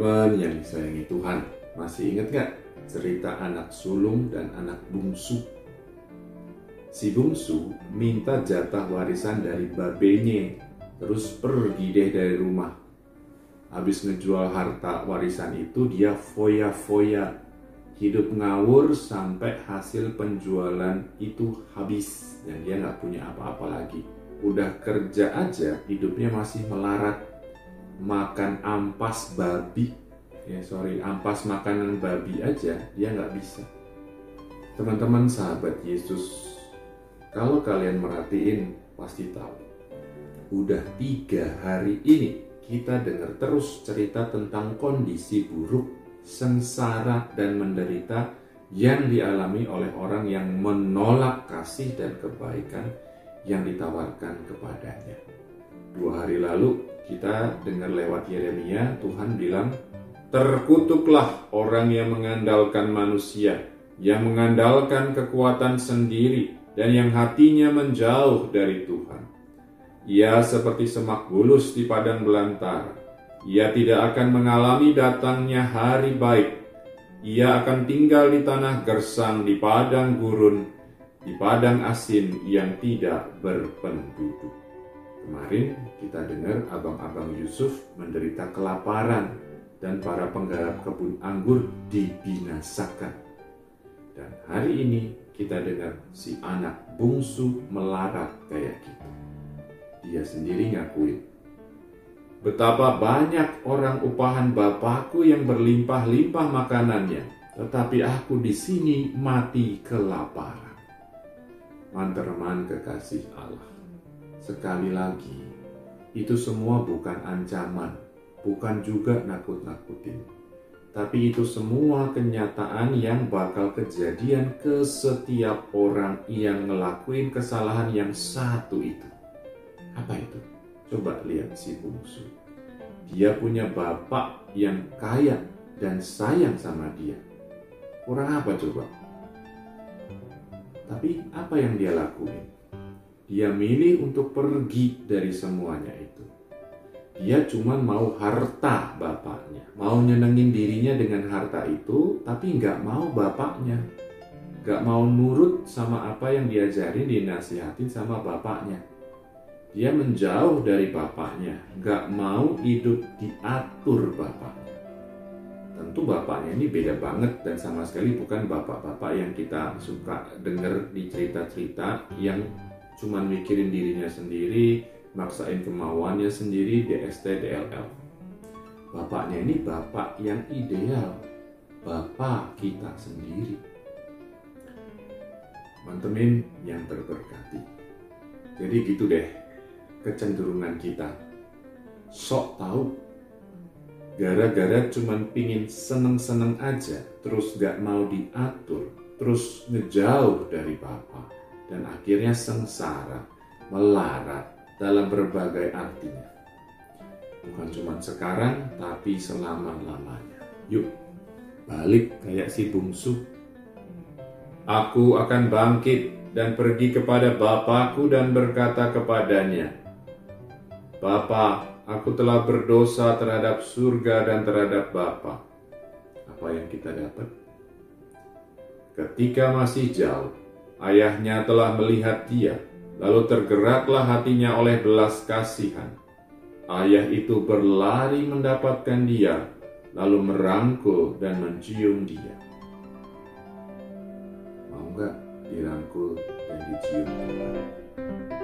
Teman-teman yang disayangi Tuhan, masih ingat gak cerita anak sulung dan anak bungsu? Si bungsu minta jatah warisan dari babenye, terus pergi deh dari rumah. Habis ngejual harta warisan itu, dia foya-foya, hidup ngawur sampai hasil penjualan itu habis dan dia nggak punya apa-apa lagi. Udah kerja aja hidupnya masih melarat, makan ampas babi, ampas makanan babi aja dia nggak bisa. Teman-teman sahabat Yesus, kalau kalian merhatiin pasti tahu. Udah 3 hari ini kita dengar terus cerita tentang kondisi buruk, sengsara dan menderita yang dialami oleh orang yang menolak kasih dan kebaikan yang ditawarkan kepadanya. 2 hari lalu kita dengar lewat Yeremia, Tuhan bilang, terkutuklah orang yang mengandalkan manusia, yang mengandalkan kekuatan sendiri, dan yang hatinya menjauh dari Tuhan. Ia seperti semak bulus di padang belantara. Ia tidak akan mengalami datangnya hari baik. Ia akan tinggal di tanah gersang, di padang gurun, di padang asin yang tidak berpenduduk. Kemarin kita dengar abang-abang Yusuf menderita kelaparan dan para penggarap kebun anggur dibinasakan. Dan hari ini kita dengar si anak bungsu melarat kayak gitu. Dia sendiri ngakuin, betapa banyak orang upahan Bapakku yang berlimpah-limpah makanannya, tetapi aku di sini mati kelaparan. Teman-teman kekasih Allah, sekali lagi, itu semua bukan ancaman, bukan juga nakut-nakutin. Tapi itu semua kenyataan yang bakal kejadian ke setiap orang yang ngelakuin kesalahan yang satu itu. Apa itu? Coba lihat si bungsu. Dia punya bapak yang kaya dan sayang sama dia. Kurang apa coba? Tapi apa yang dia lakuin? Dia milih untuk pergi dari semuanya itu. Dia cuma mau harta bapaknya. Mau nyenengin dirinya dengan harta itu, tapi nggak mau bapaknya. Nggak mau nurut sama apa yang diajarin, dinasihatin sama bapaknya. Dia menjauh dari bapaknya, gak mau hidup diatur bapaknya. Tentu bapaknya ini beda banget dan sama sekali bukan bapak-bapak yang kita suka dengar di cerita-cerita yang cuma mikirin dirinya sendiri, maksain kemauannya sendiri, DST, DLL. Bapaknya ini bapak yang ideal, bapak kita sendiri. Teman-teman yang terberkati, jadi gitu deh kecenderungan kita, sok tahu, gara-gara cuman pingin seneng-seneng aja, terus gak mau diatur, terus ngejauh dari Bapa, dan akhirnya sengsara, melarat dalam berbagai artinya. Bukan cuman sekarang, tapi selama-lamanya. Yuk, balik kayak si bungsu. Aku akan bangkit dan pergi kepada Bapakku dan berkata kepadanya, Bapa, aku telah berdosa terhadap surga dan terhadap Bapa. Apa yang kita dapat? Ketika masih jauh, ayahnya telah melihat dia, lalu tergeraklah hatinya oleh belas kasihan. Ayah itu berlari mendapatkan dia, lalu merangkul dan mencium dia. Mau nggak dirangkul dan dicium Tuhan?